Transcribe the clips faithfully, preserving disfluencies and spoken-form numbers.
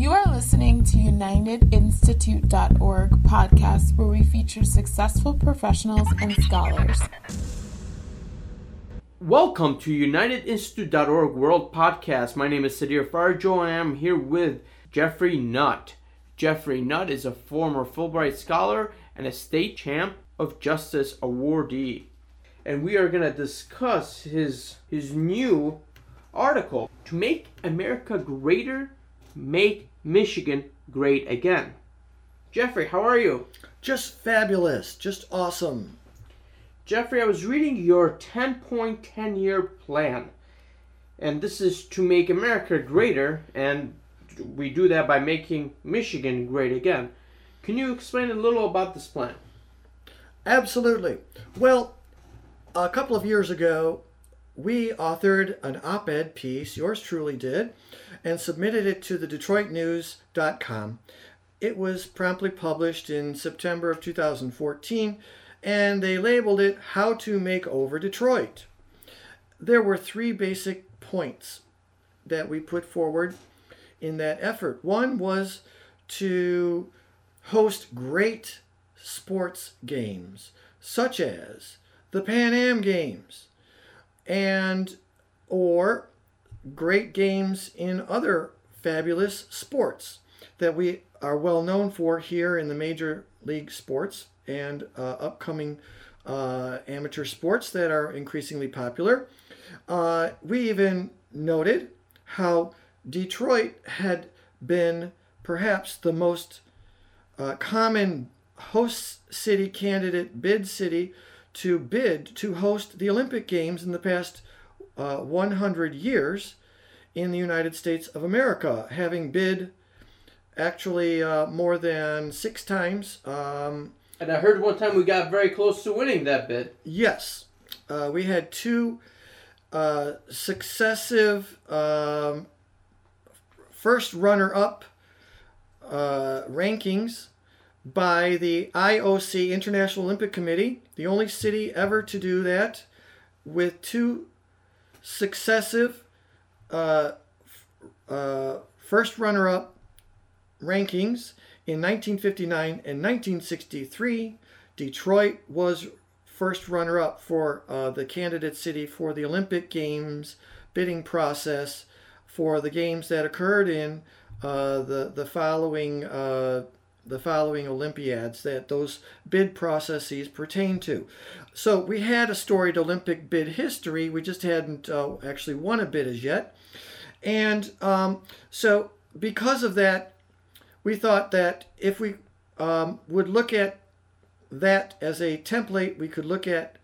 You are listening to United Institute dot org podcast, where we feature successful professionals and scholars. Welcome to United Institute dot org World Podcast. My name is Sudhir Farjo, and I'm here with Jeffrey Nutt. Jeffrey Nutt is a former Fulbright Scholar and a State Champ of Justice awardee. And we are going to discuss his his new article, To Make America Greater, Make Michigan Great Again. Jeffrey, how are you? Just fabulous. Just awesome. Jeffrey, I was reading your ten-point, ten-year plan. And this is to make America greater, and we do that by making Michigan great again. Can you explain a little about this plan? Absolutely. Well, a couple of years ago, we authored an op-ed piece, yours truly did, and submitted it to the detroit news dot com. It was promptly published in September of two thousand fourteen, and they labeled it How to Make Over Detroit. There were three basic points that we put forward in that effort. One was to host great sports games, such as the Pan Am Games, and or great games in other fabulous sports that we are well known for here in the major league sports and uh, upcoming uh, amateur sports that are increasingly popular. Uh, we even noted how Detroit had been perhaps the most uh, common host city candidate, bid city, to bid to host the Olympic Games in the past uh, one hundred years in the United States of America, having bid actually uh, more than six times. Um, and I heard one time we got very close to winning that bid. Yes. Uh, we had two uh, successive um, first runner-up uh, rankings by the I O C, International Olympic Committee, the only city ever to do that, with two successive uh, uh, first runner-up rankings in nineteen fifty-nine and nineteen sixty-three. Detroit was first runner-up for uh, the candidate city for the Olympic Games bidding process for the games that occurred in uh, the the following. Uh, the following Olympiads that those bid processes pertain to. So we had a storied Olympic bid history. We just hadn't uh, actually won a bid as yet. And um, so because of that, we thought that if we um, would look at that as a template, we could look at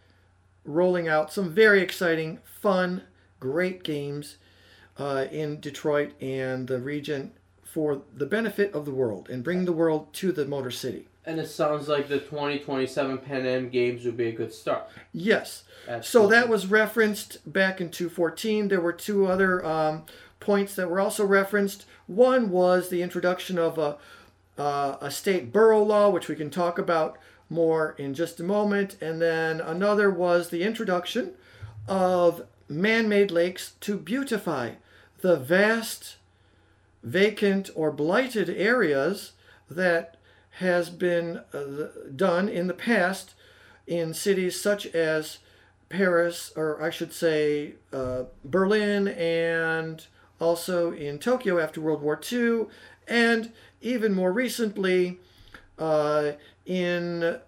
rolling out some very exciting, fun, great games uh, in Detroit and the region for the benefit of the world and bring the world to the Motor City. And it sounds like the twenty twenty-seven Pan Am Games would be a good start. Yes. Absolutely. So that was referenced back in two fourteen. There were two other um, points that were also referenced. One was the introduction of a, uh, a state borough law, which we can talk about more in just a moment. And then another was the introduction of man-made lakes to beautify the vast vacant or blighted areas that has been uh, done in the past in cities such as Paris, or I should say uh, Berlin, and also in Tokyo after World War Two, and even more recently uh, in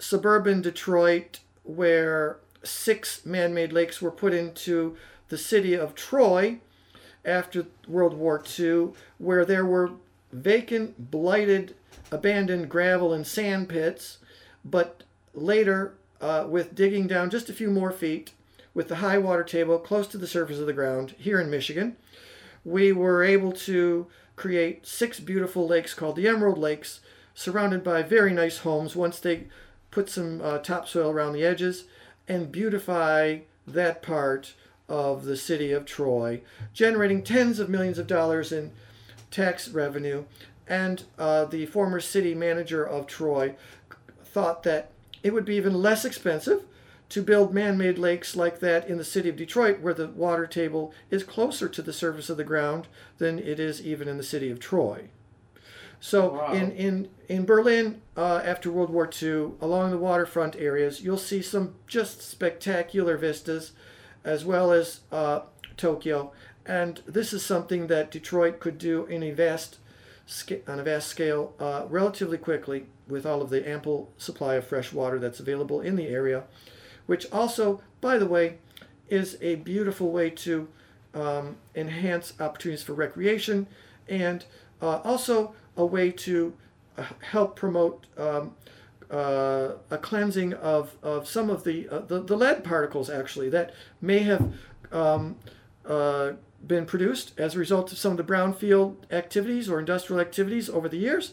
suburban Detroit, where six man-made lakes were put into the city of Troy after World War Two, where there were vacant, blighted, abandoned gravel and sand pits, but later, uh, with digging down just a few more feet, with the high water table close to the surface of the ground here in Michigan, we were able to create six beautiful lakes called the Emerald Lakes, surrounded by very nice homes once they put some uh, topsoil around the edges and beautify that part of the city of Troy, generating tens of millions of dollars in tax revenue. And uh, the former city manager of Troy thought that it would be even less expensive to build man-made lakes like that in the city of Detroit, where the water table is closer to the surface of the ground than it is even in the city of Troy. So wow. in, in, in Berlin, uh, after World War Two, along the waterfront areas, you'll see some just spectacular vistas, as well as uh, Tokyo. And this is something that Detroit could do in a vast on a vast scale uh, relatively quickly, with all of the ample supply of fresh water that's available in the area, which also, by the way, is a beautiful way to um, enhance opportunities for recreation, and uh, also a way to uh, help promote um, uh, a cleansing of, of some of the, uh, the the lead particles, actually, that may have um, uh, been produced as a result of some of the brownfield activities or industrial activities over the years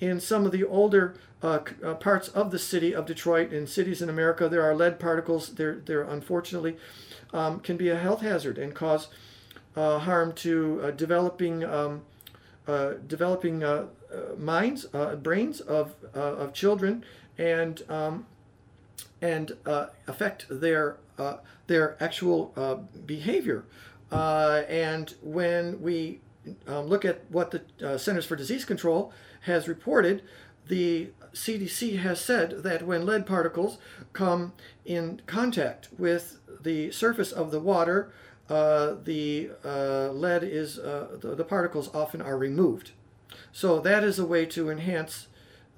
in some of the older uh, uh, parts of the city of Detroit. In cities in America, there are lead particles. They're, they're unfortunately um, can be a health hazard and cause uh, harm to uh, developing um, uh, developing uh, uh, minds, uh, brains of uh, of children, and um, and uh, affect their uh, their actual uh, behavior. Uh, and when we um, look at what the uh, Centers for Disease Control has reported, the C D C has said that when lead particles come in contact with the surface of the water, uh, the uh, lead is, uh, the, the particles often are removed. So that is a way to enhance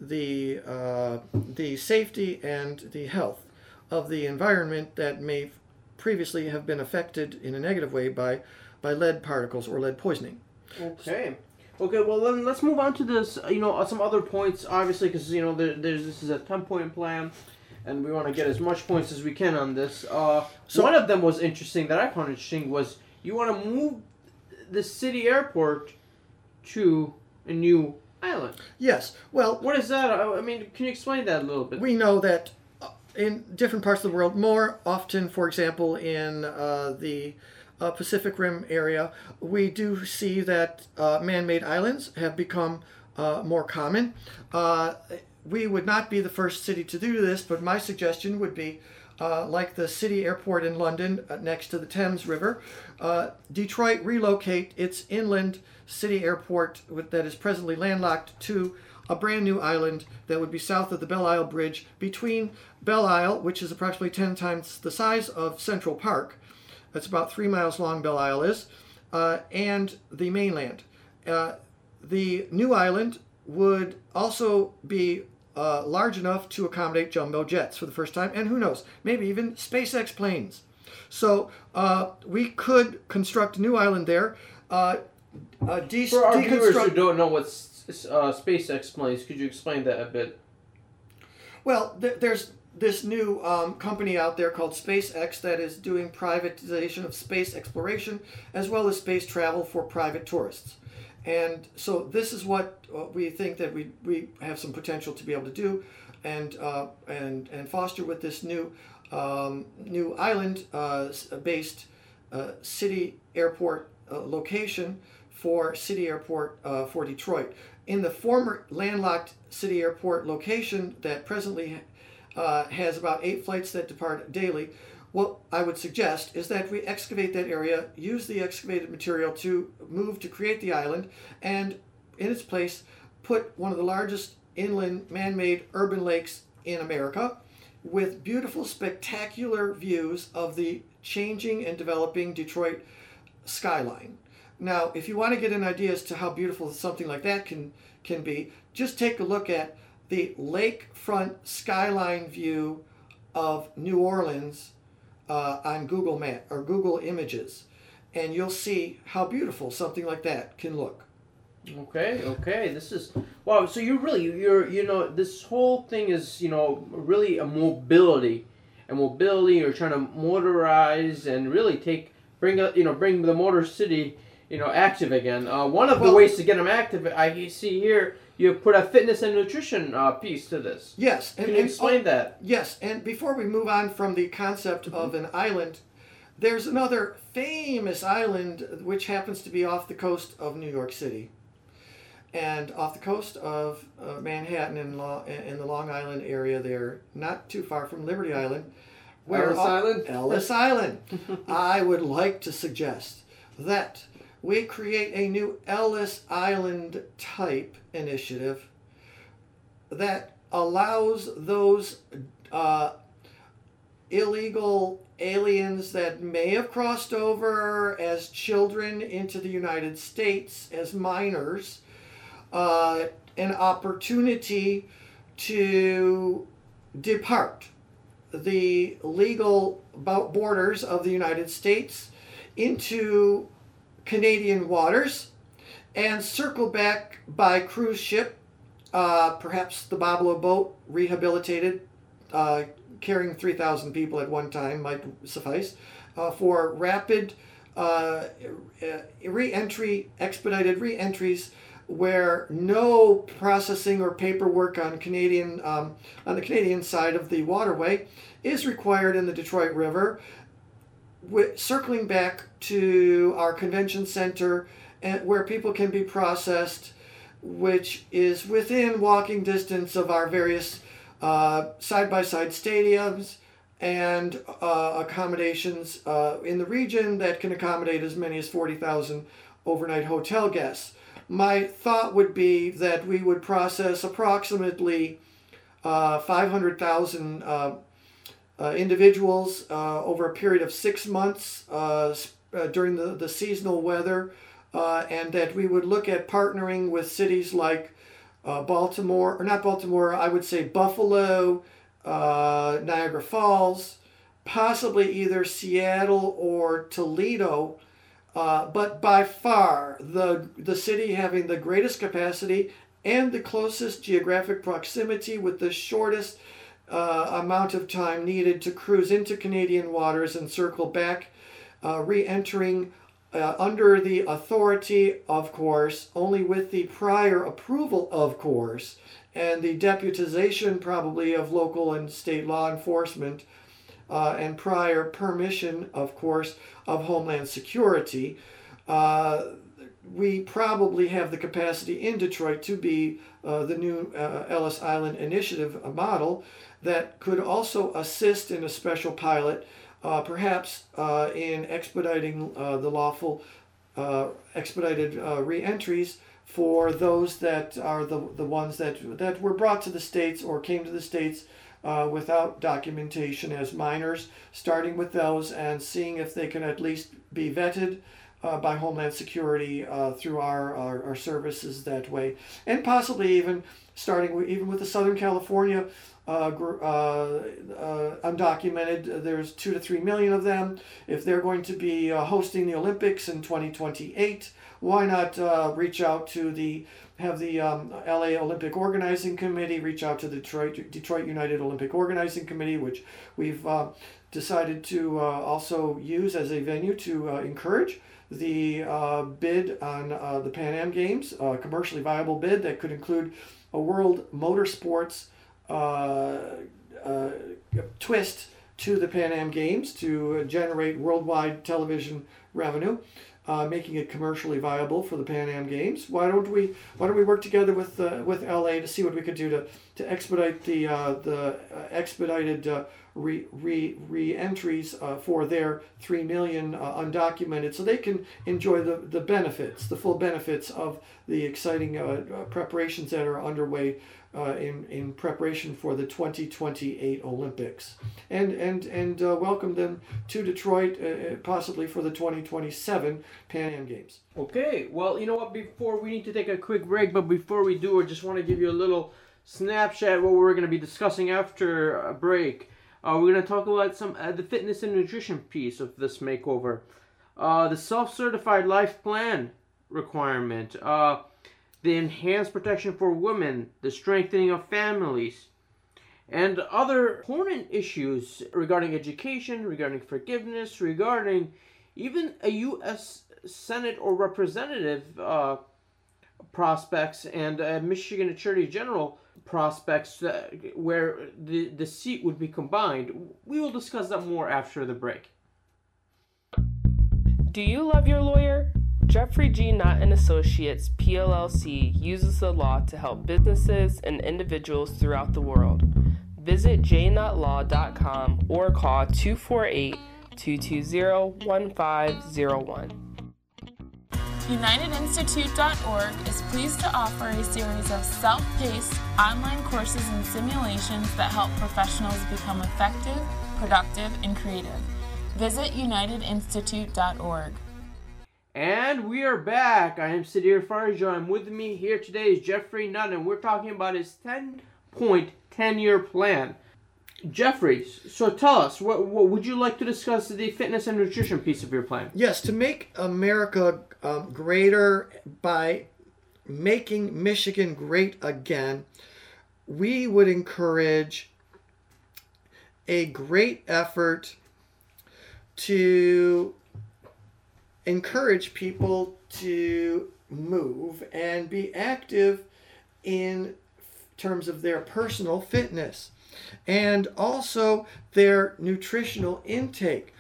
the uh, the safety and the health of the environment that may previously have been affected in a negative way by, by lead particles or lead poisoning. Okay. Okay, well, then let's move on to this, you know, some other points, obviously, because, you know, there, there's this is a ten-point plan, and we want to get as much points as we can on this. Uh, so, one of them was interesting, that I found interesting, was you want to move the city airport to a new island. Yes, well... What is that? I mean, can you explain that a little bit? We know that in different parts of the world, more often, for example, in uh, the uh, Pacific Rim area, we do see that uh, man-made islands have become uh, more common. Uh, we would not be the first city to do this, but my suggestion would be, uh, like the city airport in London uh, next to the Thames River, uh, Detroit relocate its inland city airport with, that is presently landlocked, to a brand new island that would be south of the Belle Isle Bridge, between Belle Isle, which is approximately ten times the size of Central Park. That's about three miles long, Belle Isle is, uh, and the mainland. Uh, the new island would also be uh, large enough to accommodate jumbo jets for the first time, and who knows, maybe even SpaceX planes. So uh, we could construct a new island there. Uh, uh, de- for our deconstruct- viewers who don't know what's Uh, SpaceX planes, could you explain that a bit? Well, th- there's this new um, company out there called SpaceX that is doing privatization of space exploration as well as space travel for private tourists. And so this is what uh, we think that we we have some potential to be able to do, and uh, and and foster with this new um, new island uh, based uh, city airport uh, location for city airport uh, for Detroit. In the former landlocked city airport location that presently uh, has about eight flights that depart daily, what I would suggest is that we excavate that area, use the excavated material to move to create the island, and in its place put one of the largest inland man-made urban lakes in America, with beautiful, spectacular views of the changing and developing Detroit skyline. Now, if you want to get an idea as to how beautiful something like that can can be, just take a look at the lakefront skyline view of New Orleans uh, on Google Map or Google Images, and you'll see how beautiful something like that can look. Okay, okay, this is wow. So you really, you're you know, this whole thing is you know really a mobility, a mobility. You're trying to motorize and really take bring up you know bring the motor city, you know, active again. Uh, one of well, the ways to get them active, I see here, you put a fitness and nutrition uh, piece to this. Yes. Can and, you and, explain oh, that? Yes, and before we move on from the concept mm-hmm. of an island, there's another famous island which happens to be off the coast of New York City and off the coast of uh, Manhattan and, Lo- and the Long Island area there, not too far from Liberty Island. Where Ellis Island? Ellis Island. I would like to suggest that we create a new Ellis Island type initiative that allows those uh, illegal aliens that may have crossed over as children into the United States as minors uh, an opportunity to depart the legal borders of the United States into Canadian waters and circle back by cruise ship, uh, perhaps the Boblo boat, rehabilitated, uh, carrying three thousand people at one time might suffice, uh, for rapid uh, re-entry, expedited re-entries where no processing or paperwork on Canadian um, on the Canadian side of the waterway is required in the Detroit River, with, circling back to our convention center and where people can be processed, which is within walking distance of our various uh, side-by-side stadiums and uh, accommodations uh, in the region that can accommodate as many as forty thousand overnight hotel guests. My thought would be that we would process approximately uh, five hundred thousand uh, uh, individuals uh, over a period of six months uh, uh, during the, the seasonal weather, uh, and that we would look at partnering with cities like uh, Baltimore, or not Baltimore, I would say Buffalo, uh, Niagara Falls, possibly either Seattle or Toledo, Uh, but by far, the the city having the greatest capacity and the closest geographic proximity with the shortest uh, amount of time needed to cruise into Canadian waters and circle back, uh, re-entering uh, under the authority, of course, only with the prior approval, of course, and the deputization probably of local and state law enforcement, Uh, and prior permission, of course, of Homeland Security. Uh, we probably have the capacity in Detroit to be uh, the new uh, Ellis Island initiative model that could also assist in a special pilot, uh, perhaps uh, in expediting uh, the lawful uh, expedited uh, re-entries for those that are the, the ones that, that were brought to the States or came to the States Uh, without documentation as minors, starting with those and seeing if they can at least be vetted uh, by Homeland Security uh, through our, our, our services that way. And possibly even starting with, even with the Southern California uh, uh, uh, undocumented, there's two to three million of them. If they're going to be uh, hosting the Olympics in twenty twenty-eight, why not uh, reach out to the have the um, L A Olympic Organizing Committee reach out to the Detroit, Detroit United Olympic Organizing Committee, which we've uh, decided to uh, also use as a venue to uh, encourage the uh, bid on uh, the Pan Am Games, a commercially viable bid that could include a world motorsports uh, uh, twist to the Pan Am Games to generate worldwide television revenue, Uh, making it commercially viable for the Pan Am Games. Why don't we Why don't we work together with uh, with L A to see what we could do to, to expedite the uh, the uh, expedited uh, re re re entries uh, for their three million uh, undocumented, so they can enjoy the, the benefits, the full benefits of the exciting uh, uh, preparations that are underway uh, in in preparation for the twenty twenty-eight Olympics, and and and uh, welcome them to Detroit, uh, possibly for the twenty twenty-seven. Pan Am Games. Okay, well, you know what, before we need to take a quick break, but before we do, I just want to give you a little snapshot of what we're going to be discussing after a break. Uh, we're going to talk about some uh, the fitness and nutrition piece of this makeover, uh, the self-certified life plan requirement, uh, the enhanced protection for women, the strengthening of families, and other important issues regarding education, regarding forgiveness, regarding even a U S Senate or representative uh, prospects and a Michigan Attorney General prospects uh, where the, the seat would be combined. We will discuss that more after the break. Do you love your lawyer? Jeffrey G. Knott and Associates, P L L C, uses the law to help businesses and individuals throughout the world. visit J Knott Law dot com or call two four eight, two two zero, one five zero one. United Institute dot org is pleased to offer a series of self-paced online courses and simulations that help professionals become effective, productive, and creative. Visit United Institute dot org. And we are back. I am Sudhir Farjo, and with me here today is Jeffrey Nutt, and we're talking about his ten-point ten-year plan. Jeffrey, so tell us, what, what would you like to discuss the fitness and nutrition piece of your plan? Yes, to make America um, greater by making Michigan great again, we would encourage a great effort to encourage people to move and be active in terms of their personal fitness and also their nutritional intake.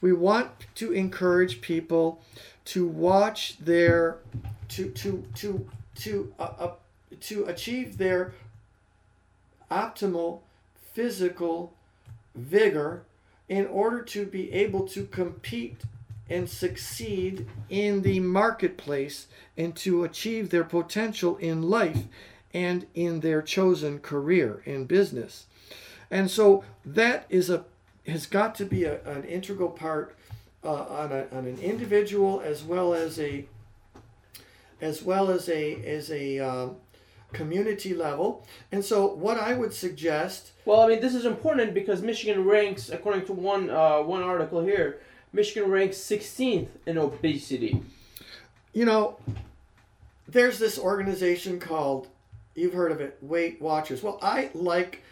We want to encourage people to watch their to to to to uh, uh, to achieve their optimal physical vigor in order to be able to compete and succeed in the marketplace and to achieve their potential in life and in their chosen career and business. And so that is a has got to be a, an integral part uh, on, a, on an individual as well as a as well as a as a um, community level. And so what I would suggest. Well, I mean, this is important because Michigan ranks, according to one uh, one article here, Michigan ranks sixteenth in obesity. You know, there's this organization called, you've heard of it, Weight Watchers. Well, I like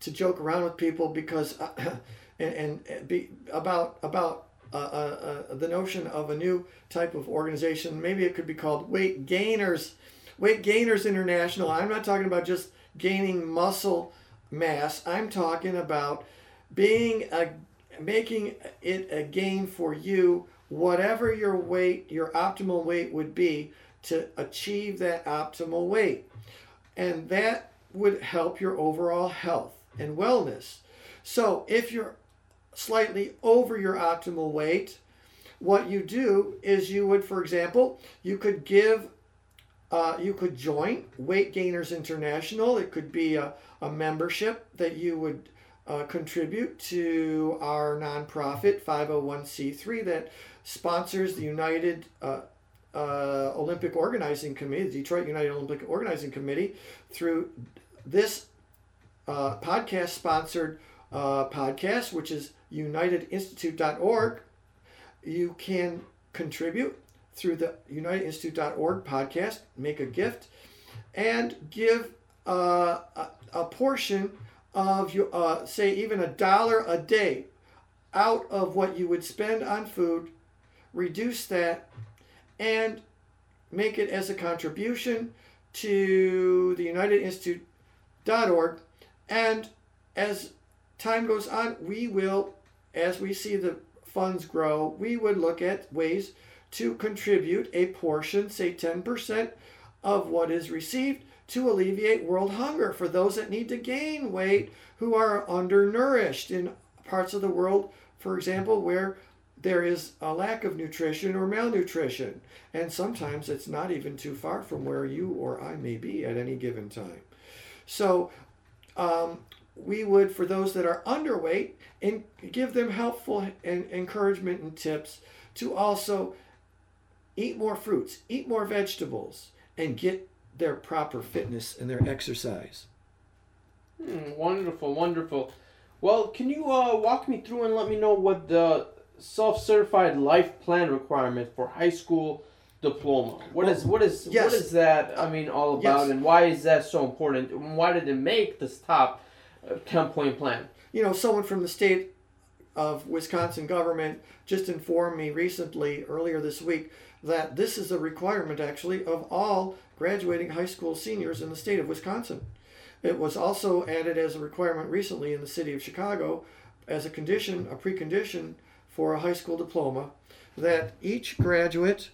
to joke around with people because uh, and, and be about about uh, uh, uh, the notion of a new type of organization. Maybe it could be called Weight Gainers, Weight Gainers International. I'm not talking about just gaining muscle mass. I'm talking about being a making it a gain for you, whatever your weight, your optimal weight would be, to achieve that optimal weight, and that would help your overall health and wellness. So if you're slightly over your optimal weight, what you do is you would, for example, you could give, uh, you could join Weight Gainers International. It could be a, a membership that you would uh, contribute to our nonprofit five oh one c three that sponsors the United uh, uh, Olympic Organizing Committee, the Detroit United Olympic Organizing Committee, through this Uh, podcast sponsored uh, podcast, which is United Institute dot org. You can contribute through the United Institute dot org podcast, make a gift, and give uh, a, a portion of your, uh, say, even a dollar a day out of what you would spend on food, reduce that, and make it as a contribution to the United Institute dot org. And as time goes on, we will, as we see the funds grow, we would look at ways to contribute a portion, say ten percent of what is received, to alleviate world hunger for those that need to gain weight, who are undernourished in parts of the world, for example, where there is a lack of nutrition or malnutrition. And sometimes it's not even too far from where you or I may be at any given time. So Um, we would, for those that are underweight, and give them helpful and encouragement and tips to also eat more fruits, eat more vegetables, and get their proper fitness and their exercise. Hmm, wonderful, wonderful. Well, can you uh, walk me through and let me know what the self-certified life plan requirement for high school diploma. What well, is what is yes. what is that? I mean, all about, yes. and why is that so important? And why did they make this top ten-point plan? You know, someone from the state of Wisconsin government just informed me recently, earlier this week, that this is a requirement actually of all graduating high school seniors in the state of Wisconsin. It was also added as a requirement recently in the city of Chicago as a condition, a precondition for a high school diploma, that each graduate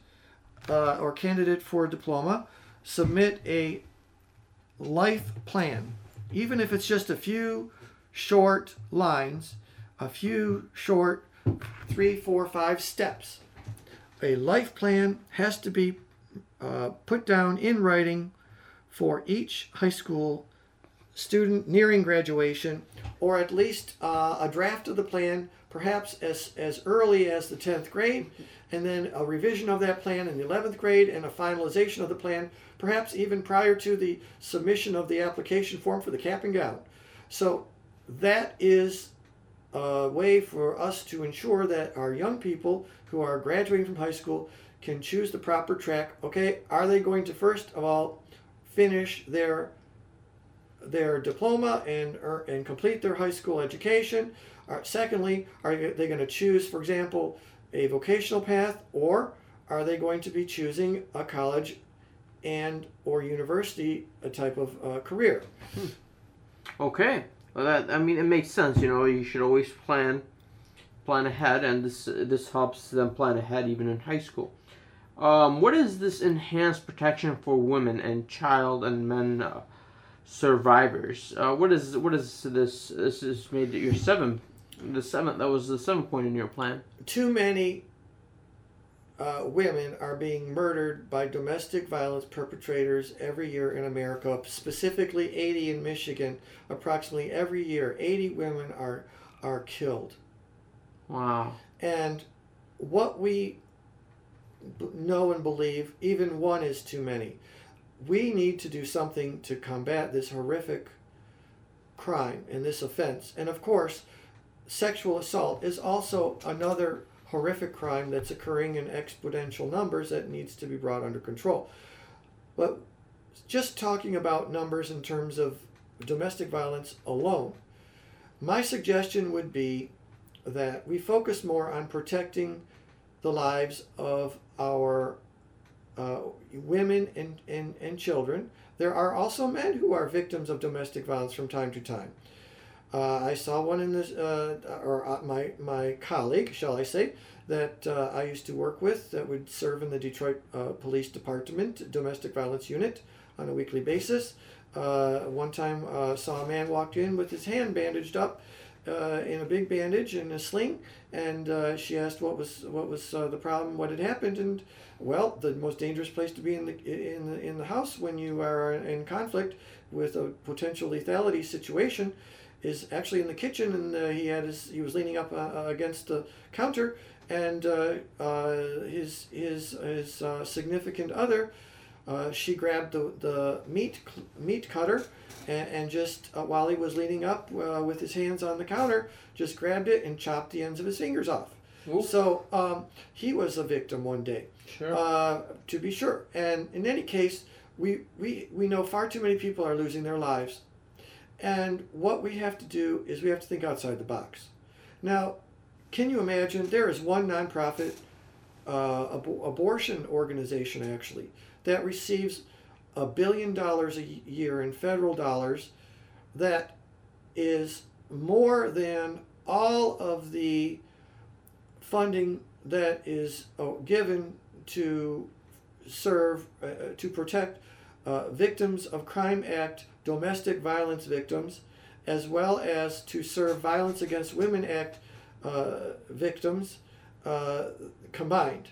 Uh, or candidate for a diploma submit a life plan, even if it's just a few short lines, a few short three, four, five steps. A life plan has to be uh, put down in writing for each high school student nearing graduation, or at least uh, a draft of the plan, perhaps as, as early as the tenth grade, and then a revision of that plan in the eleventh grade, and a finalization of the plan, perhaps even prior to the submission of the application form for the cap and gown. So that is a way for us to ensure that our young people who are graduating from high school can choose the proper track. Okay, are they going to, first of all, finish their their diploma and or, and complete their high school education? Or secondly, are they going to choose, for example, a vocational path, or are they going to be choosing a college and or university a type of uh, career? Hmm. Okay, well, that I mean it makes sense. You know, you should always plan plan ahead, and this this helps them plan ahead even in high school. Um, what is this enhanced protection for women and child and men uh, survivors? Uh, what is what is this? This is made your seven, the seventh. That was the seventh point in your plan. Too many uh, women are being murdered by domestic violence perpetrators every year in America. Specifically, eighty in Michigan. Approximately every year, eighty women are are killed. Wow. And what we know and believe, even one is too many. We need to do something to combat this horrific crime and this offense. And of course, sexual assault is also another horrific crime that's occurring in exponential numbers that needs to be brought under control. But just talking about numbers in terms of domestic violence alone, my suggestion would be that we focus more on protecting the lives of our uh, women and, and, and children. There are also men who are victims of domestic violence from time to time. Uh, I saw one in this, uh, or uh, my, my colleague, shall I say, that uh, I used to work with, that would serve in the Detroit uh, Police Department Domestic Violence Unit on a weekly basis. Uh, one time uh, saw a man walked in with his hand bandaged up, Uh, in a big bandage and a sling, and uh, she asked what was what was uh, the problem, what had happened, and well, the most dangerous place to be in the in the in the house when you are in conflict with a potential lethality situation is actually in the kitchen, and uh, he had his he was leaning up uh, against the counter, and uh, uh, his his his uh, significant other. Uh, she grabbed the, the meat meat cutter and, and just uh, while he was leaning up uh, with his hands on the counter, just grabbed it and chopped the ends of his fingers off. Ooh. So um, he was a victim one day, sure. uh, to be sure. And in any case, we, we, we know far too many people are losing their lives. And what we have to do is we have to think outside the box. Now, can you imagine? There is one nonprofit uh, ab- abortion organization, actually, that receives a billion dollars a year in federal dollars, that is more than all of the funding that is given to serve, uh, to protect uh, Victims of Crime Act, domestic violence victims, as well as to serve Violence Against Women Act uh, victims uh, combined.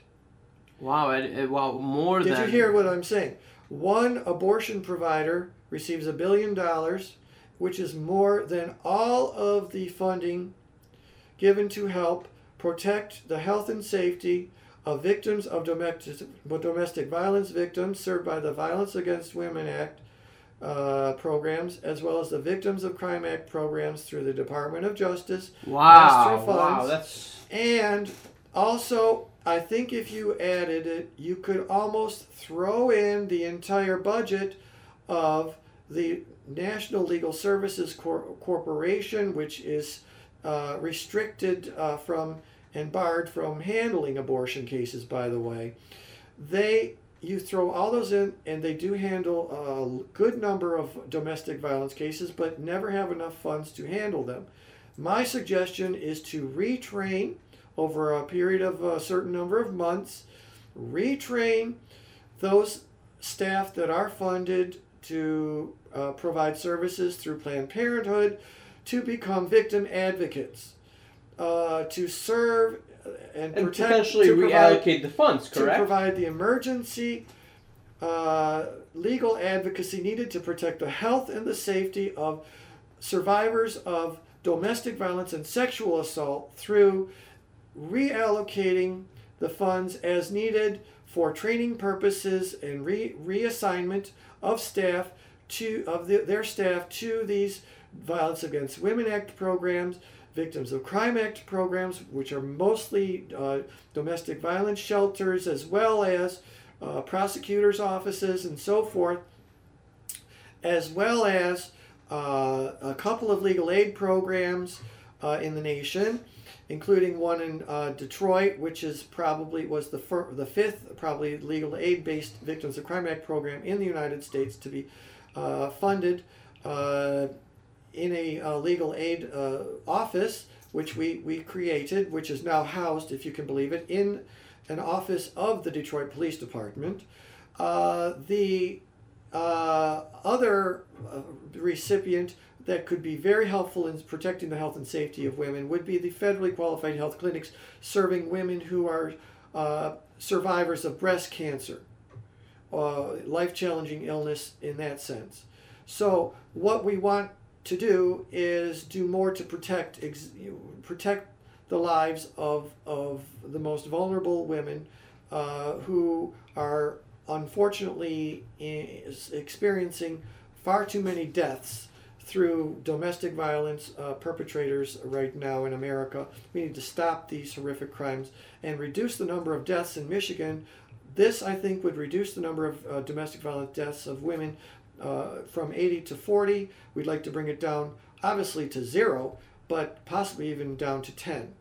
Wow, it, it, wow, more Did than... Did you hear what I'm saying? One abortion provider receives a billion dollars, which is more than all of the funding given to help protect the health and safety of victims of domestic, domestic violence victims served by the Violence Against Women Act uh, programs, as well as the Victims of Crime Act programs through the Department of Justice. Wow, wow, that's... And also, I think if you added it, you could almost throw in the entire budget of the National Legal Services Cor- Corporation, which is uh, restricted uh, from and barred from handling abortion cases, by the way. They, you throw all those in, and they do handle a good number of domestic violence cases, but never have enough funds to handle them. My suggestion is to retrain over a period of a certain number of months, retrain those staff that are funded to uh, provide services through Planned Parenthood, to become victim advocates, uh, to serve and, and protect, potentially to reallocate provide, the funds, correct? To provide the emergency uh, legal advocacy needed to protect the health and the safety of survivors of domestic violence and sexual assault through reallocating the funds as needed for training purposes and re- reassignment of staff to of the, their staff to these Violence Against Women Act programs, Victims of Crime Act programs, which are mostly uh, domestic violence shelters as well as uh, prosecutors' offices and so forth, as well as uh, a couple of legal aid programs uh, in the nation, including one in uh, Detroit, which is probably was the fir- the fifth probably legal aid-based Victims of Crime Act program in the United States to be uh, funded uh, in a uh, legal aid uh, office, which we, we created, which is now housed, if you can believe it, in an office of the Detroit Police Department. Uh, the uh, other uh, recipient that could be very helpful in protecting the health and safety of women would be the federally qualified health clinics serving women who are uh, survivors of breast cancer, uh, life-challenging illness in that sense. So what we want to do is do more to protect ex- protect the lives of, of the most vulnerable women uh, who are unfortunately is experiencing far too many deaths through domestic violence uh, perpetrators right now in America. We need to stop these horrific crimes and reduce the number of deaths in Michigan. This, I think, would reduce the number of uh, domestic violent deaths of women uh, from eighty to forty. We'd like to bring it down, obviously, to zero, but possibly even down to ten.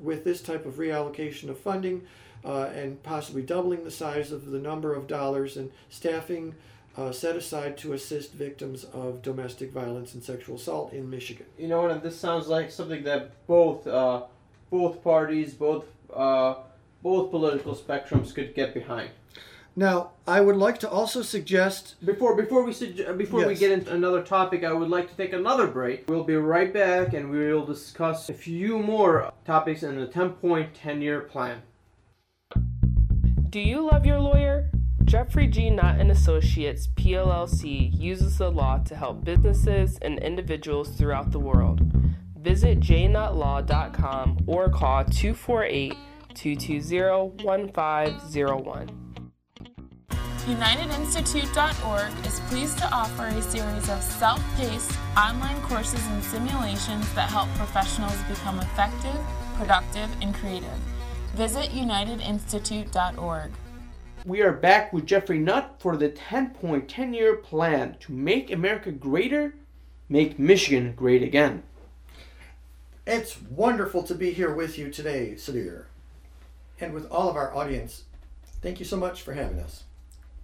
With this type of reallocation of funding uh, and possibly doubling the size of the number of dollars and staffing Uh, set aside to assist victims of domestic violence and sexual assault in Michigan. You know, and this sounds like something that both uh, both parties, both uh, both political spectrums could get behind. Now, I would like to also suggest before before we suge- before yes. we get into another topic, I would like to take another break. We'll be right back, and we will discuss a few more topics in the ten-point ten-year plan. Do you love your lawyer? Jeffrey G. Knott and Associates, P L L C, uses the law to help businesses and individuals throughout the world. Visit J Knott Law dot com or call two four eight, two two zero, one five zero one. United Institute dot org is pleased to offer a series of self-paced online courses and simulations that help professionals become effective, productive, and creative. Visit United Institute dot org. We are back with Jeffrey Knott for the ten-point ten-year plan to make America greater, make Michigan great again. It's wonderful to be here with you today, Sudhir, and with all of our audience. Thank you so much for having us.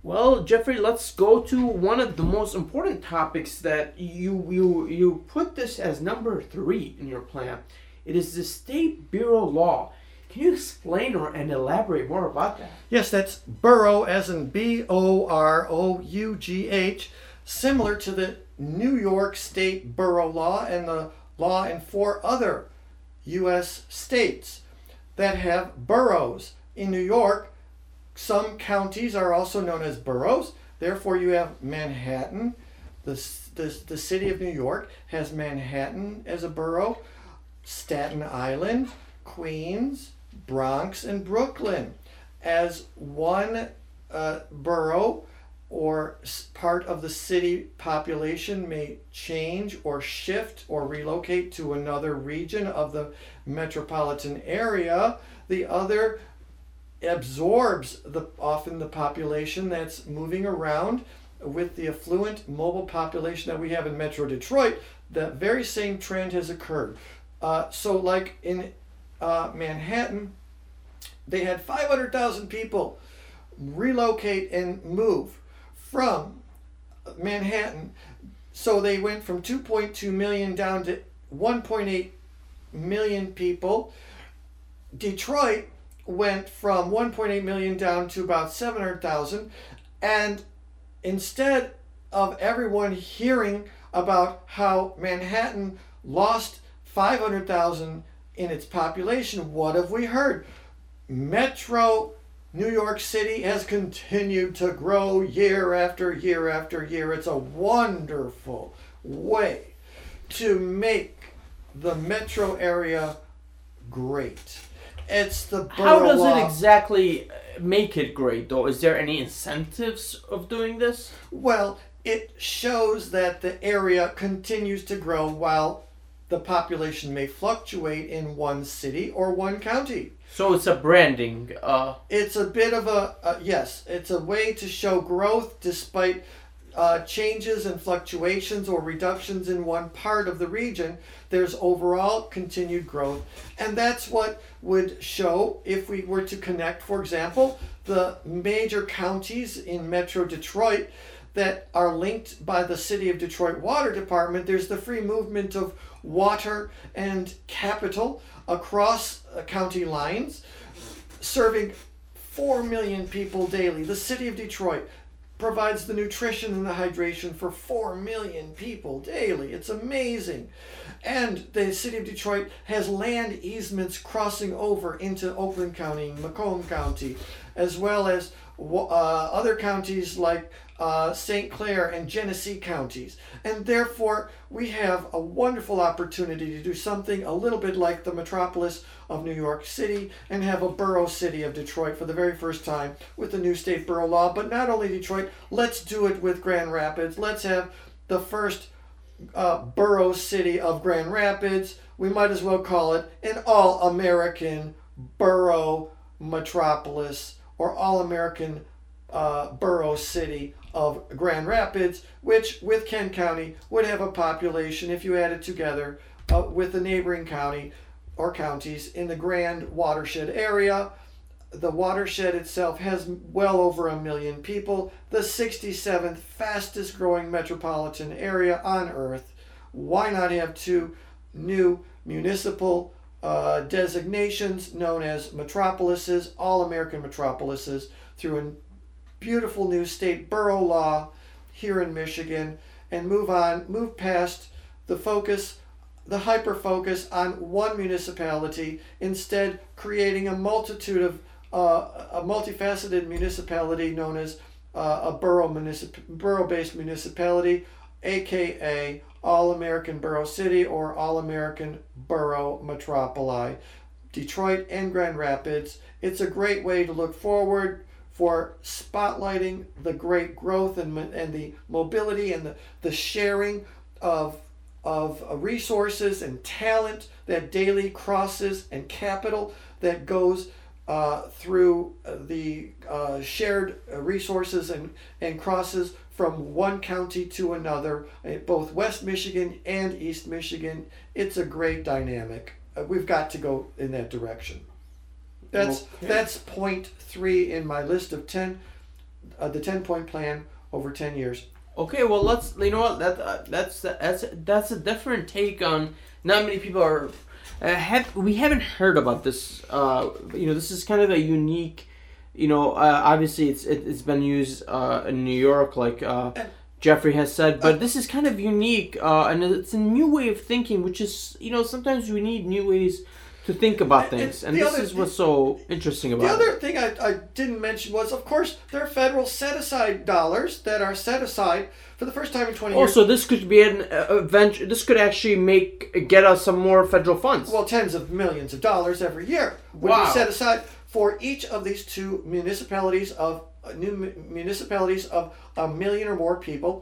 Well, Jeffrey, let's go to one of the most important topics that you you you put this as number three in your plan. It is the State Bureau Law. Can you explain or, and elaborate more about that? Yes, that's borough as in B O R O U G H, similar to the New York State Borough Law and the law in four other U S states that have boroughs. In New York, some counties are also known as boroughs. Therefore, you have Manhattan. The, the, the city of New York has Manhattan as a borough, Staten Island, Queens, Bronx, and Brooklyn as one uh, borough or s- part of the city population may change or shift or relocate to another region of the metropolitan area. The other absorbs the often the population that's moving around. With the affluent mobile population that we have in Metro Detroit, that very same trend has occurred. Uh, so like in Uh, Manhattan, they had five hundred thousand people relocate and move from Manhattan. So they went from two point two million down to one point eight million people. Detroit went from one point eight million down to about seven hundred thousand. And instead of everyone hearing about how Manhattan lost five hundred thousand in its population. What have we heard? Metro New York City has continued to grow year after year after year. It's a wonderful way to make the metro area great. It's the borough. How does it exactly make it great, though? Is there any incentives of doing this? Well, it shows that the area continues to grow while the population may fluctuate in one city or one county. So it's a branding. Uh... It's a bit of a, uh, yes, it's a way to show growth despite uh, changes and fluctuations or reductions in one part of the region. There's overall continued growth. And that's what would show if we were to connect, for example, the major counties in Metro Detroit that are linked by the City of Detroit Water Department. There's the free movement of water and capital across county lines, serving four million people daily. The City of Detroit provides the nutrition and the hydration for four million people daily. It's amazing. And the City of Detroit has land easements crossing over into Oakland County, Macomb County, as well as uh, other counties like Uh, Saint Clair and Genesee counties. And therefore, we have a wonderful opportunity to do something a little bit like the metropolis of New York City and have a borough city of Detroit for the very first time with the new state borough law. But not only Detroit, let's do it with Grand Rapids. Let's have the first uh, borough city of Grand Rapids. We might as well call it an all-American borough metropolis or all-American uh, borough city of Grand Rapids, which with Kent County would have a population, if you add it together, uh, with the neighboring county or counties in the Grand Watershed area. The watershed itself has well over a million people, the sixty-seventh fastest growing metropolitan area on Earth. Why not have two new municipal uh, designations known as metropolises, all-American metropolises, through an beautiful new state borough law here in Michigan, and move on, move past the focus, the hyper focus on one municipality, instead creating a multitude of uh, a multifaceted municipality known as uh, a borough municip- borough-based municipality, aka All-American Borough City or All-American Borough Metropoli, Detroit and Grand Rapids. It's a great way to look forward for spotlighting the great growth and and the mobility and the, the sharing of, of resources and talent that daily crosses and capital that goes uh, through the uh, shared resources and, and crosses from one county to another, both West Michigan and East Michigan. It's a great dynamic. We've got to go in that direction. That's okay. That's point three in my list of ten, uh, the ten-point plan over ten years. Okay, well let's you know what that uh, that's that's that's a different take on. Not many people are uh, have we haven't heard about this. Uh, you know, this is kind of a unique. You know, uh, obviously it's it, it's been used uh, in New York, like uh, uh, Jeffrey has said, but uh, this is kind of unique, uh, and it's a new way of thinking, which is you know sometimes we need new ways to think about things, and, and this other, is what's so interesting about it. The other it. thing I, I didn't mention was, of course, there are federal set-aside dollars that are set aside for the first time in twenty years. Also, this could be an uh, venture. This could actually make get us some more federal funds. Well, tens of millions of dollars every year would wow. be set aside for each of these two municipalities of uh, new m- municipalities of a million or more people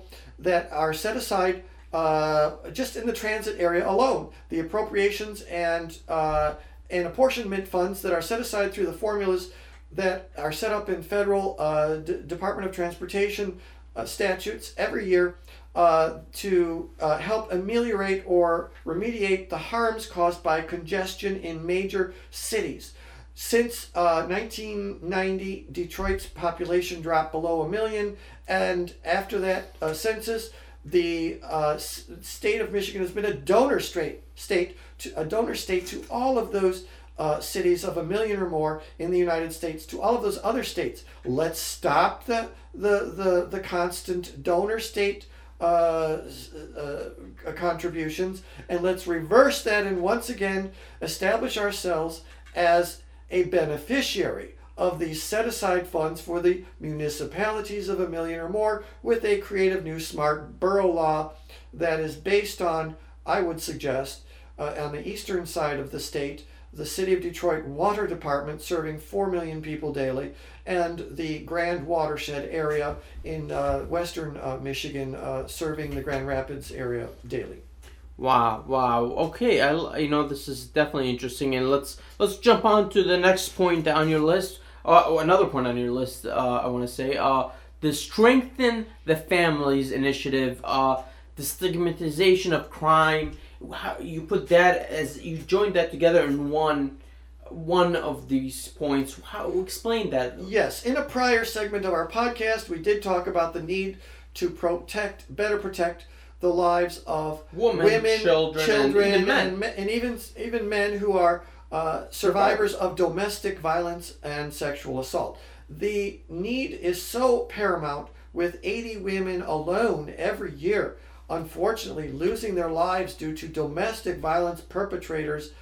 that are set aside. Uh, just in the transit area alone, the appropriations and uh, and apportionment funds that are set aside through the formulas that are set up in federal uh, D- Department of Transportation uh, statutes every year uh, to uh, help ameliorate or remediate the harms caused by congestion in major cities. Since uh, nineteen ninety, Detroit's population dropped below a million, and after that uh, census, the uh, s- state of Michigan has been a donor state, state to, a donor state to all of those uh, cities of a million or more in the United States, to all of those other states. Let's stop the the the, the constant donor state uh, uh, contributions, and let's reverse that and once again establish ourselves as a beneficiary of these set-aside funds for the municipalities of a million or more with a creative new smart borough law that is based on, I would suggest, uh, on the eastern side of the state, the City of Detroit Water Department serving four million people daily, and the Grand Watershed area in uh, western uh, Michigan uh, serving the Grand Rapids area daily. Wow, wow. Okay, I, you know, this is definitely interesting, and let's let's jump on to the next point on your list, uh, or another point on your list, uh, I want to say, uh, the Strengthen the Families initiative, uh, the stigmatization of crime. How you put that as you joined that together in one one of these points. How explain that? Yes, in a prior segment of our podcast, we did talk about the need to protect, better protect the lives of Woman, women, children, children, and even men, and, men, and even even men who are uh, survivors of domestic violence and sexual assault. The need is so paramount, with eighty women alone every year, unfortunately, losing their lives due to domestic violence perpetrators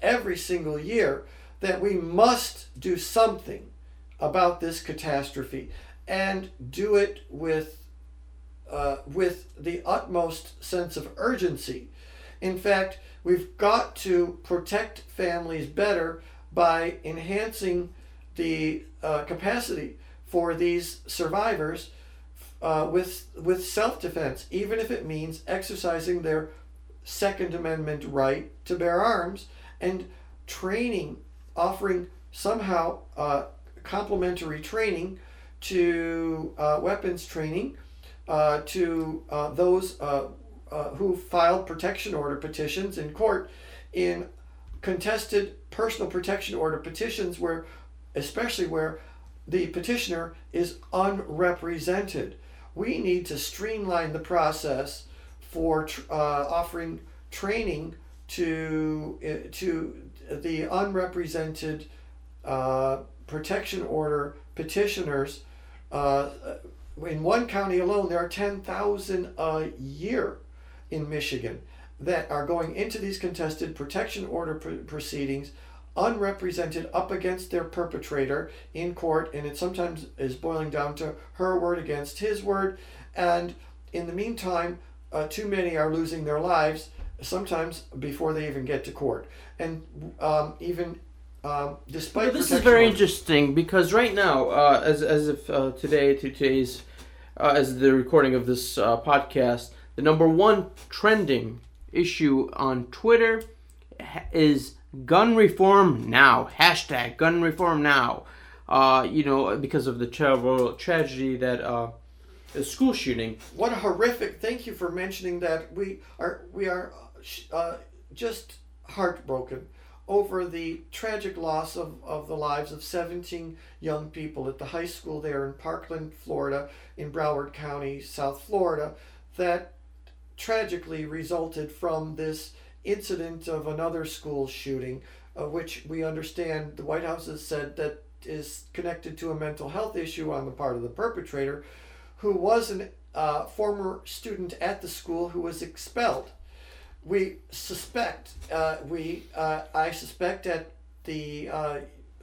every single year, that we must do something about this catastrophe and do it with uh, with the utmost sense of urgency. In fact, we've got to protect families better by enhancing the uh, capacity for these survivors Uh, with with self-defense, even if it means exercising their Second Amendment right to bear arms, and training, offering somehow uh, complementary training to uh, weapons training uh, to uh, those uh, uh, who filed protection order petitions in court in contested personal protection order petitions, where, especially where the petitioner is unrepresented. We need to streamline the process for uh, offering training to uh, to the unrepresented uh, protection order petitioners. Uh, in one county alone, there are ten thousand a year in Michigan that are going into these contested protection order pr- proceedings unrepresented, up against their perpetrator in court, and it sometimes is boiling down to her word against his word, and in the meantime uh, too many are losing their lives, sometimes before they even get to court. And um, even um, despite well, this is very orders, interesting, because right now uh, as as of uh, today to today's uh, as the recording of this uh, podcast, the number one trending issue on Twitter is gun reform now, hashtag gun reform now, uh, you know, because of the terrible tragedy that uh, the school shooting. What a horrific! Thank you for mentioning that. We are we are uh, just heartbroken over the tragic loss of, of the lives of seventeen young people at the high school there in Parkland, Florida, in Broward County, South Florida, that tragically resulted from this incident of another school shooting, uh, which we understand the White House has said that is connected to a mental health issue on the part of the perpetrator, who was a uh, former student at the school who was expelled. We suspect, uh, we uh, I suspect at the uh,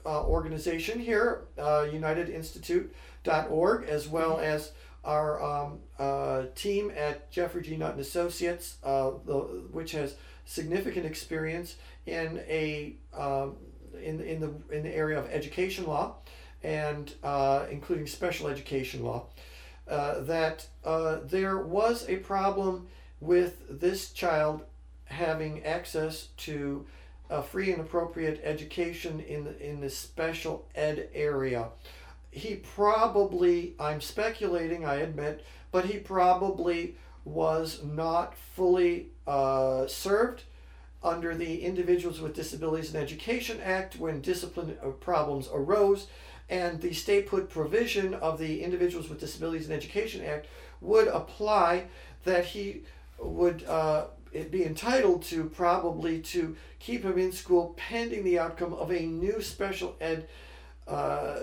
uh, organization here, uh, United Institute dot org, as well as our um, uh, team at Jeffrey G. Nutt and Associates, uh, the, which has significant experience in a um, in in the in the area of education law, and uh, including special education law, uh, that uh, there was a problem with this child having access to a free and appropriate education in the, in the special ed area. He probably, I'm speculating, I admit, but he probably was not fully Uh, served under the Individuals with Disabilities and Education Act when discipline problems arose, and the statehood provision of the Individuals with Disabilities and Education Act would apply, that he would uh, be entitled to probably to keep him in school pending the outcome of a new special ed uh,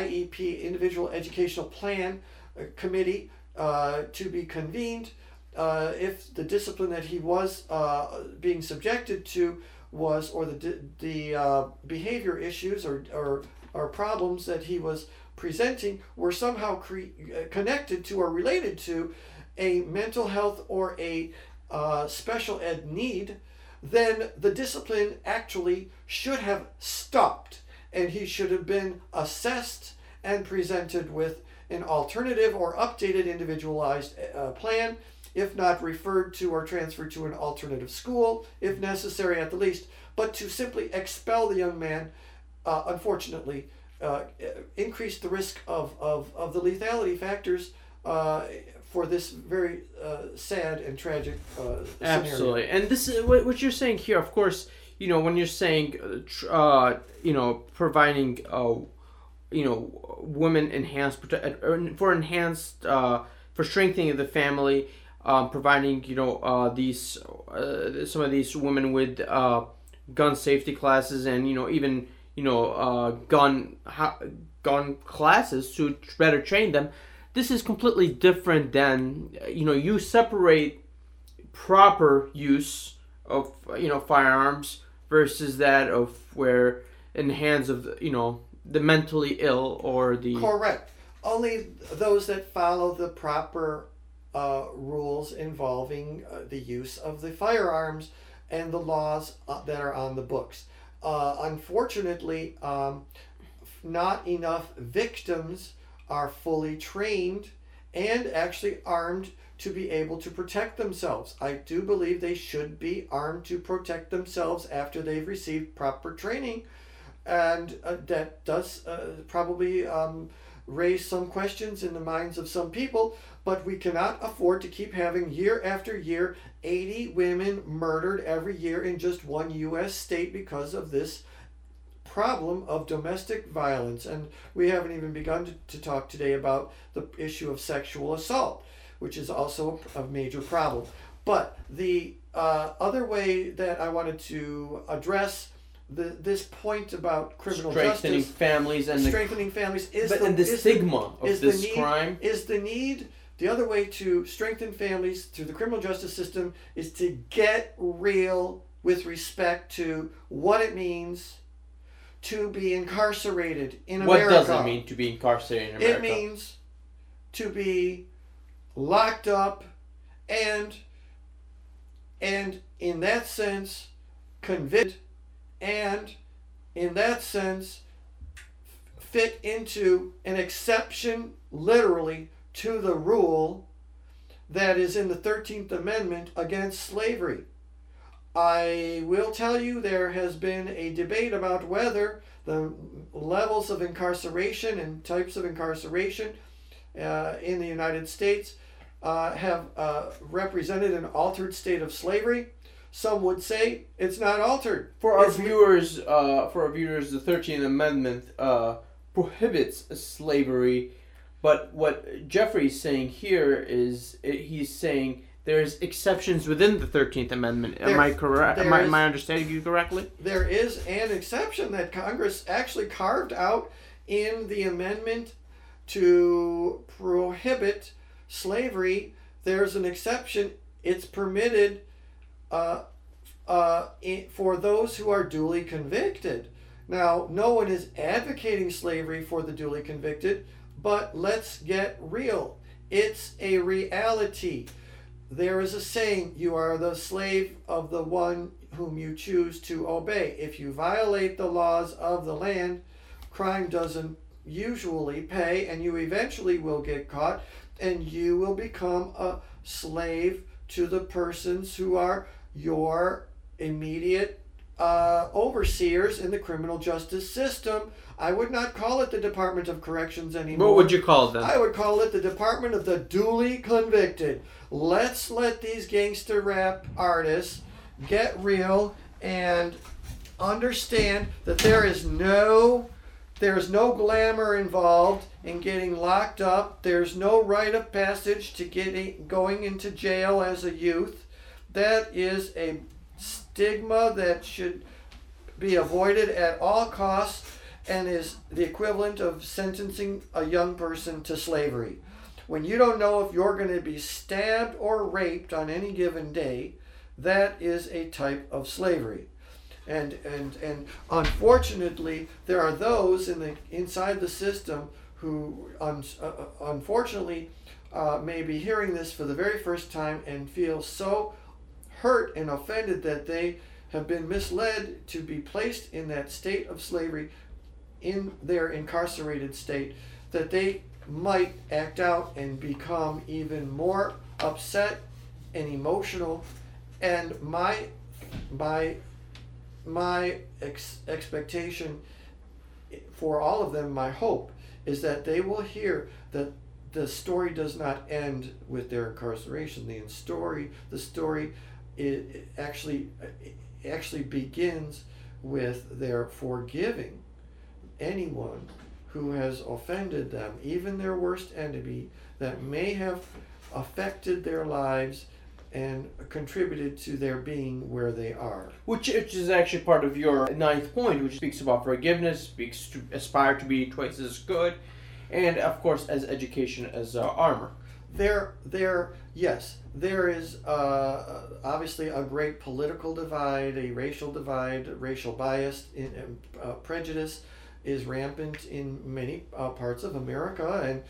I E P, Individual Educational Plan, committee uh, to be convened uh, if the discipline that he was uh, being subjected to was, or the the uh, behavior issues or, or or problems that he was presenting were somehow cre- connected to or related to a mental health or a uh, special ed need, then the discipline actually should have stopped, and he should have been assessed and presented with an alternative or updated individualized uh, plan, if not referred to or transferred to an alternative school, if necessary at the least. But to simply expel the young man, uh, unfortunately, uh, increased the risk of, of, of the lethality factors uh, for this very uh, sad and tragic uh, Absolutely. Scenario. And this is what you're saying here, of course, you know, when you're saying, uh, you know, providing, uh, you know, women enhanced, for enhanced, uh, for strengthening of the family, um, providing, you know, uh, these, uh, some of these women with uh, gun safety classes and, you know, even, you know, uh, gun, ha- gun classes to better train them. This is completely different than, you know, you separate proper use of, you know, firearms versus that of where in the hands of, you know, the mentally ill or the... Correct. Only those that follow the proper uh, rules involving uh, the use of the firearms and the laws uh, that are on the books. Uh, unfortunately, um, not enough victims are fully trained and actually armed to be able to protect themselves. I do believe they should be armed to protect themselves after they've received proper training. And uh, that does uh, probably um, raise some questions in the minds of some people, but we cannot afford to keep having year after year eighty women murdered every year in just one U S state because of this problem of domestic violence. And we haven't even begun to, to talk today about the issue of sexual assault, which is also a major problem. But the uh, other way that I wanted to address the, this point about criminal strengthening justice, families and strengthening the, families is but, the, and the is stigma the, of is this the need, crime is the need. The other way to strengthen families through the criminal justice system is to get real with respect to what it means to be incarcerated in America. What does it mean to be incarcerated in America? It means to be locked up and and in that sense convicted and in that sense fit into an exception literally to the rule that is in the Thirteenth Amendment against slavery. I will tell you there has been a debate about whether the levels of incarceration and types of incarceration uh, in the United States uh, have uh, represented an altered state of slavery. Some would say it's not altered. For our it's viewers, uh, for our viewers, the Thirteenth Amendment uh, prohibits slavery, but what Jeffrey is saying here is he's saying there's exceptions within the Thirteenth Amendment. Am there, I correct? Am I, am I understanding you correctly? There is an exception that Congress actually carved out in the amendment to prohibit slavery. There's an exception. It's permitted uh, uh, for those who are duly convicted. Now, no one is advocating slavery for the duly convicted, but let's get real. It's a reality. There is a saying, you are the slave of the one whom you choose to obey. If you violate the laws of the land, crime doesn't usually pay, and you eventually will get caught, and you will become a slave to the persons who are your immediate uh, overseers in the criminal justice system. I would not call it the Department of Corrections anymore. What would you call it then? I would call it the Department of the Duly Convicted. Let's let these gangster rap artists get real and understand that there is no, there is no glamour involved in getting locked up. There's no rite of passage to getting going into jail as a youth. That is a stigma that should be avoided at all costs, and is the equivalent of sentencing a young person to slavery. When you don't know if you're going to be stabbed or raped on any given day, that is a type of slavery. And and and unfortunately, there are those in the inside the system who um, uh, unfortunately uh, may be hearing this for the very first time and feel so hurt and offended that they have been misled to be placed in that state of slavery in their incarcerated state, that they might act out and become even more upset and emotional. And my my my ex- expectation for all of them, my hope, is that they will hear that the story does not end with their incarceration. The story the story it actually it actually begins with their forgiving anyone who has offended them, even their worst enemy, that may have affected their lives and contributed to their being where they are. Which is actually part of your ninth point, which speaks about forgiveness, speaks to aspire to be twice as good, and of course as education as uh, armor. There, there, yes, there is uh, obviously a great political divide, a racial divide, racial bias, in, uh, prejudice is rampant in many uh, parts of America, and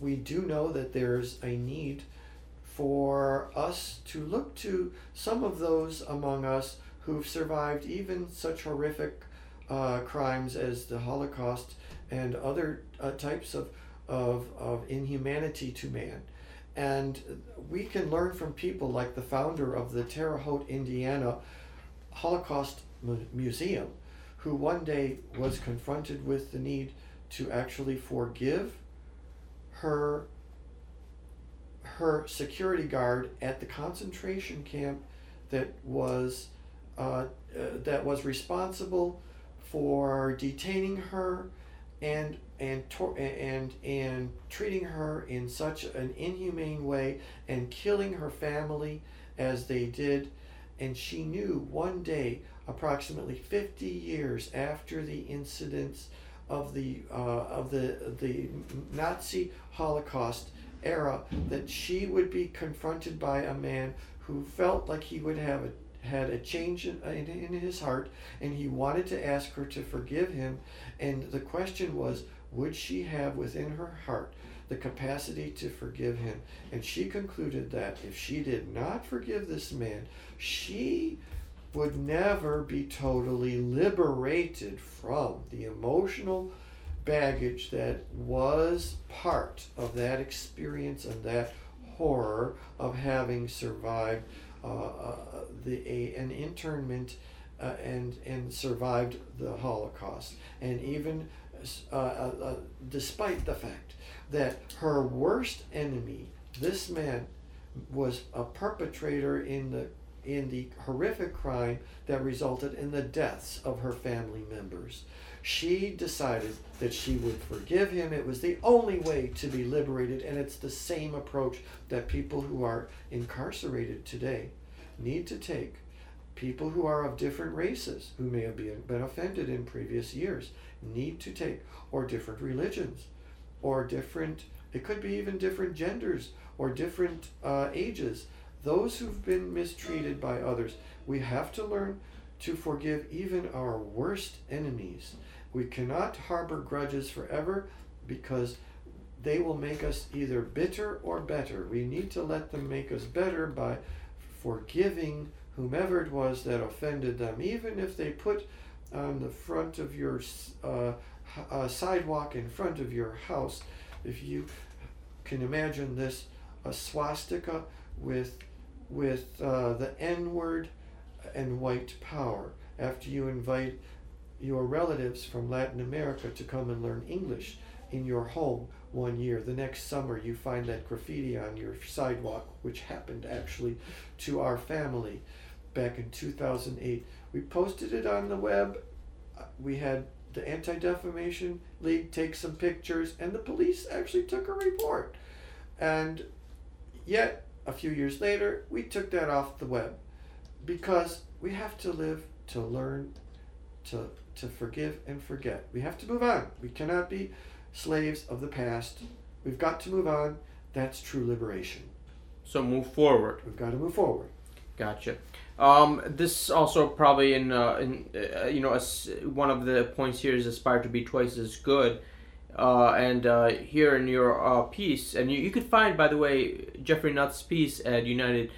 we do know that there's a need for us to look to some of those among us who've survived even such horrific uh, crimes as the Holocaust and other uh, types of, of, of inhumanity to man. And we can learn from people like the founder of the Terre Haute, Indiana Holocaust M- Museum, who one day was confronted with the need to actually forgive her her security guard at the concentration camp that was uh, uh, that was responsible for detaining her and and tor- and and treating her in such an inhumane way and killing her family as they did. And she knew one day, approximately fifty years after the incidents of the uh, of the the Nazi Holocaust era, that she would be confronted by a man who felt like he would have a, had a change in, in, in his heart, and he wanted to ask her to forgive him. And the question was, would she have within her heart the capacity to forgive him? And she concluded that if she did not forgive this man, she would never be totally liberated from the emotional baggage that was part of that experience and that horror of having survived uh, the a, an internment uh, and and survived the Holocaust. And even uh, uh, despite the fact that her worst enemy, this man, was a perpetrator in the in the horrific crime that resulted in the deaths of her family members. She decided that she would forgive him. It was the only way to be liberated, and it's the same approach that people who are incarcerated today need to take. People who are of different races, who may have been offended in previous years, need to take, or different religions, or different, it could be even different genders, or different uh, ages. Those who've been mistreated by others, we have to learn to forgive even our worst enemies. We cannot harbor grudges forever because they will make us either bitter or better. We need to let them make us better by forgiving whomever it was that offended them. Even if they put on the front of your uh, uh, sidewalk in front of your house, if you can imagine this, a swastika with, with uh, the N-word and white power. After you invite your relatives from Latin America to come and learn English in your home one year, the next summer you find that graffiti on your sidewalk, which happened actually to our family back in two thousand eight. We posted it on the web. We had the Anti-Defamation League take some pictures, and the police actually took a report. And yet, a few years later, we took that off the web. Because we have to live, to learn, to to forgive and forget. We have to move on. We cannot be slaves of the past. We've got to move on That's true liberation. So move forward. We've got to move forward. Gotcha. Um, this also probably in, uh, in uh, you know, a, one of the points here is aspire to be twice as good. Uh, and uh, here in your uh, piece, and you, you could find, by the way, Jeffrey Nutt's piece at united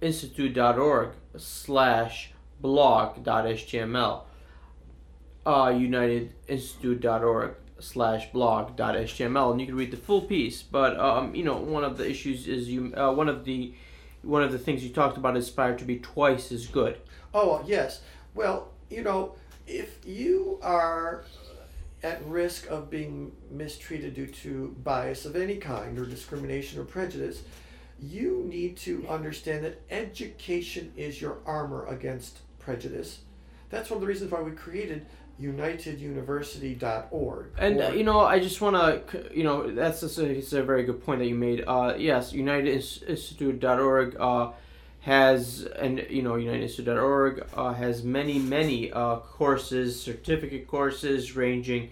institute dot org slash blog dot h t m l. Uh, united institute dot org slash blog dot h t m l, and you can read the full piece. But um, you know, one of the issues is you uh, one of the one of the things you talked about is aspire to be twice as good. Oh yes, well, you know, if you are at risk of being mistreated due to bias of any kind or discrimination or prejudice, you need to understand that education is your armor against prejudice. That's one of the reasons why we created united university dot org. And uh, you know, I just want to, you know, that's just a, it's a very good point that you made. Uh, yes, united institute dot org uh, has, and you know, united institute dot org uh, has many, many uh, courses, certificate courses ranging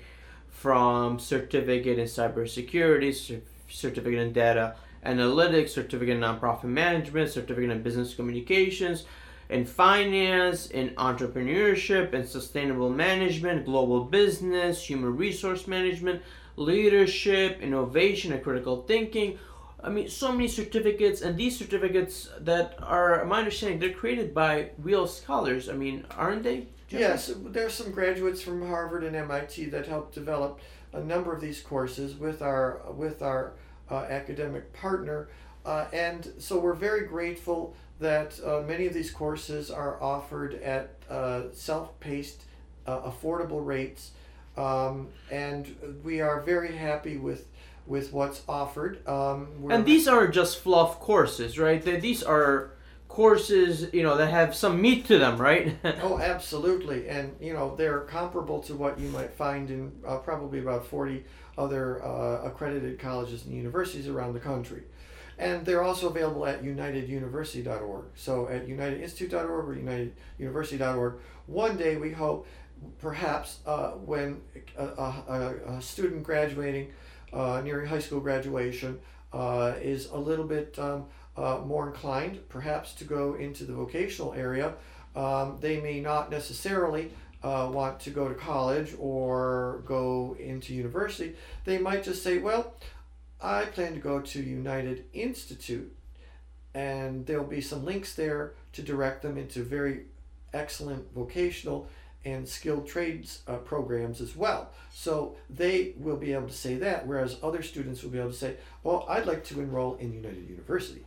from certificate in cybersecurity, cer- certificate in data analytics, certificate in nonprofit management, certificate in business communications, in finance, in entrepreneurship, in sustainable management, global business, human resource management, leadership, innovation, and critical thinking. I mean, so many certificates, and these certificates that are, my understanding, they're created by real scholars. I mean, aren't they? Jeffrey? Yes, there's some graduates from Harvard and M I T that helped develop a number of these courses with our with our uh, academic partner, uh, and so we're very grateful that uh, many of these courses are offered at uh, self-paced, uh, affordable rates, um, and we are very happy with with what's offered. Um, and these aren't just fluff courses, right? They, these are courses, you know, that have some meat to them, right? Oh, absolutely, and you know, they're comparable to what you might find in uh, probably about forty other uh, accredited colleges and universities around the country. And they're also available at united university dot org. So at united institute dot org or united university dot org. One day we hope, perhaps, uh, when a, a, a student graduating, uh, nearing high school graduation, uh, is a little bit um, uh, more inclined, perhaps, to go into the vocational area. Um, they may not necessarily uh, want to go to college or go into university. They might just say, well, I plan to go to United Institute, and there'll be some links there to direct them into very excellent vocational and skilled trades uh, programs as well. So they will be able to say that, whereas other students will be able to say, well, I'd like to enroll in United University,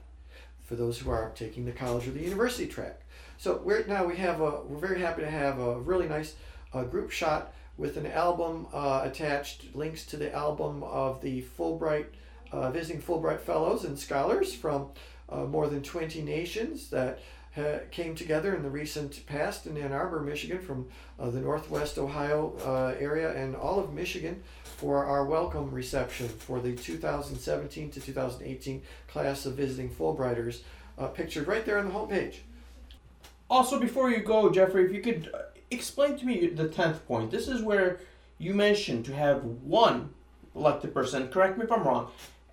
for those who are taking the college or the university track. So right now we have a, we're very happy to have a really nice uh, group shot with an album uh, attached, links to the album of the Fulbright Uh, visiting Fulbright Fellows and scholars from uh, more than twenty nations that ha- came together in the recent past in Ann Arbor, Michigan, from uh, the Northwest Ohio uh, area and all of Michigan for our welcome reception for the two thousand seventeen to two thousand eighteen class of visiting Fulbrighters, uh, pictured right there on the homepage. Also, before you go, Jeffrey, if you could explain to me the tenth point. This is where you mentioned to have one elected person, correct me if I'm wrong,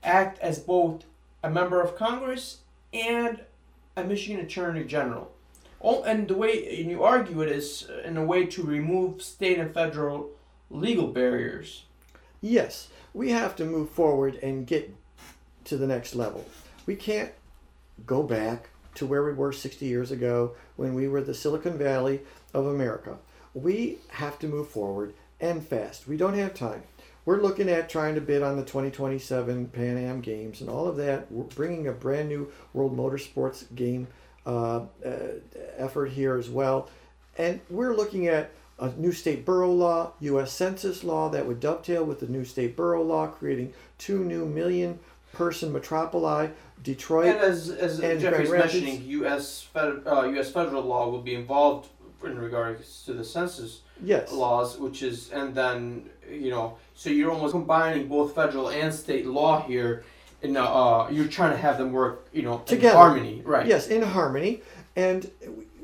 act as both a member of Congress and a Michigan Attorney General. Oh, and the way and you argue it is in a way to remove state and federal legal barriers. Yes, we have to move forward and get to the next level. We can't go back to where we were sixty years ago when we were the Silicon Valley of America. We have to move forward and fast. We don't have time. We're looking at trying to bid on the twenty twenty-seven Pan Am Games and all of that. We're bringing a brand new world motorsports game uh, uh, effort here as well. And we're looking at a new state borough law, U S Census law that would dovetail with the new state borough law, creating two new million person metropoli, Detroit and as, as and Jeffrey's Grand Rapids. Mentioning, U S Fed, uh, U S federal law will be involved in regards to the census yes. laws, which is, and then, you know, so you're almost combining both federal and state law here, and uh, you're trying to have them work, you know, together. In harmony, right? Yes, in harmony, and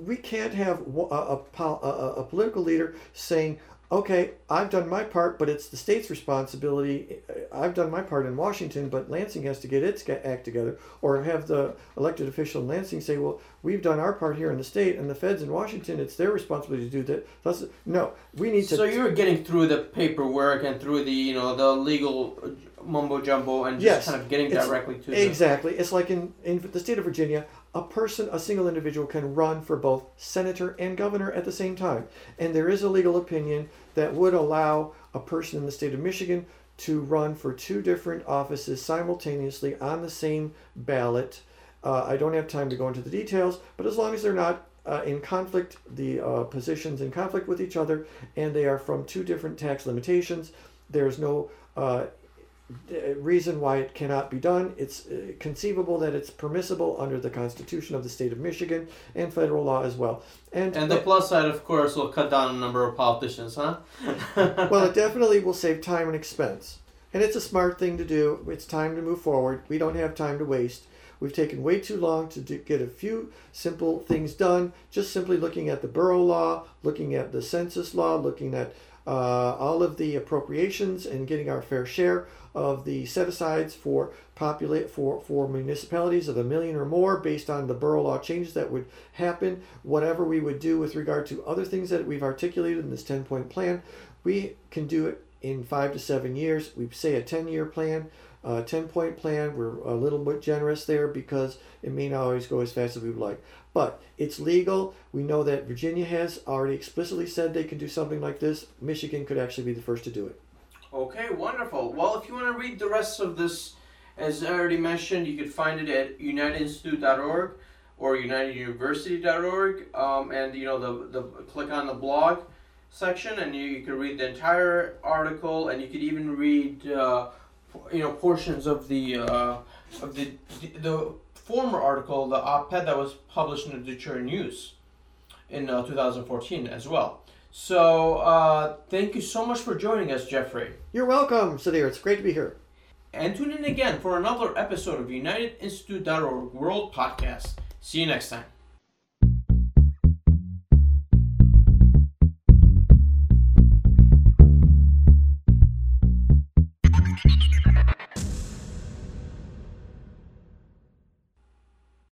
we can't have a, a, a political leader saying, okay, I've done my part, but it's the state's responsibility. I've done my part in Washington, but Lansing has to get its act together, or have the elected official in Lansing say, well, we've done our part here in the state, and the feds in Washington, it's their responsibility to do that. Thus, no, we need to... So you were getting through the paperwork and through the, you know, the legal mumbo-jumbo and just yes, kind of getting directly to... Exactly. The... It's like in, in the state of Virginia, a person, a single individual can run for both senator and governor at the same time. And there is a legal opinion that would allow a person in the state of Michigan to run for two different offices simultaneously on the same ballot. Uh, I don't have time to go into the details, but as long as they're not uh, in conflict, the uh, positions in conflict with each other, and they are from two different tax limitations, there's no uh, reason why it cannot be done. It's conceivable that it's permissible under the Constitution of the state of Michigan and federal law as well. And, and the plus side, of course, will cut down the number of politicians, huh? Well, it definitely will save time and expense. And it's a smart thing to do. It's time to move forward. We don't have time to waste. We've taken way too long to do, get a few simple things done, just simply looking at the borough law, looking at the census law, looking at Uh, all of the appropriations and getting our fair share of the set-asides for populate for, for municipalities of a million or more based on the borough law changes that would happen. Whatever we would do with regard to other things that we've articulated in this ten-point plan, we can do it in five to seven years. We say a ten-year plan, a ten-point plan. We're a little bit generous there because it may not always go as fast as we would like. But it's legal. We know that Virginia has already explicitly said they can do something like this. Michigan could actually be the first to do it. Okay, wonderful. Well, if you want to read the rest of this, as I already mentioned, you can find it at united institute dot org or united university dot org. Um, and, you know, the, the click on the blog section, and you, you can read the entire article, and you could even read, uh, you know, portions of the, uh, of the, the, the former article, the op-ed that was published in the Detroit News in uh, two thousand fourteen as well. So uh, thank you so much for joining us, Jeffrey. You're welcome, Sudhir. It's great to be here. And tune in again for another episode of united institute dot org World Podcast. See you next time.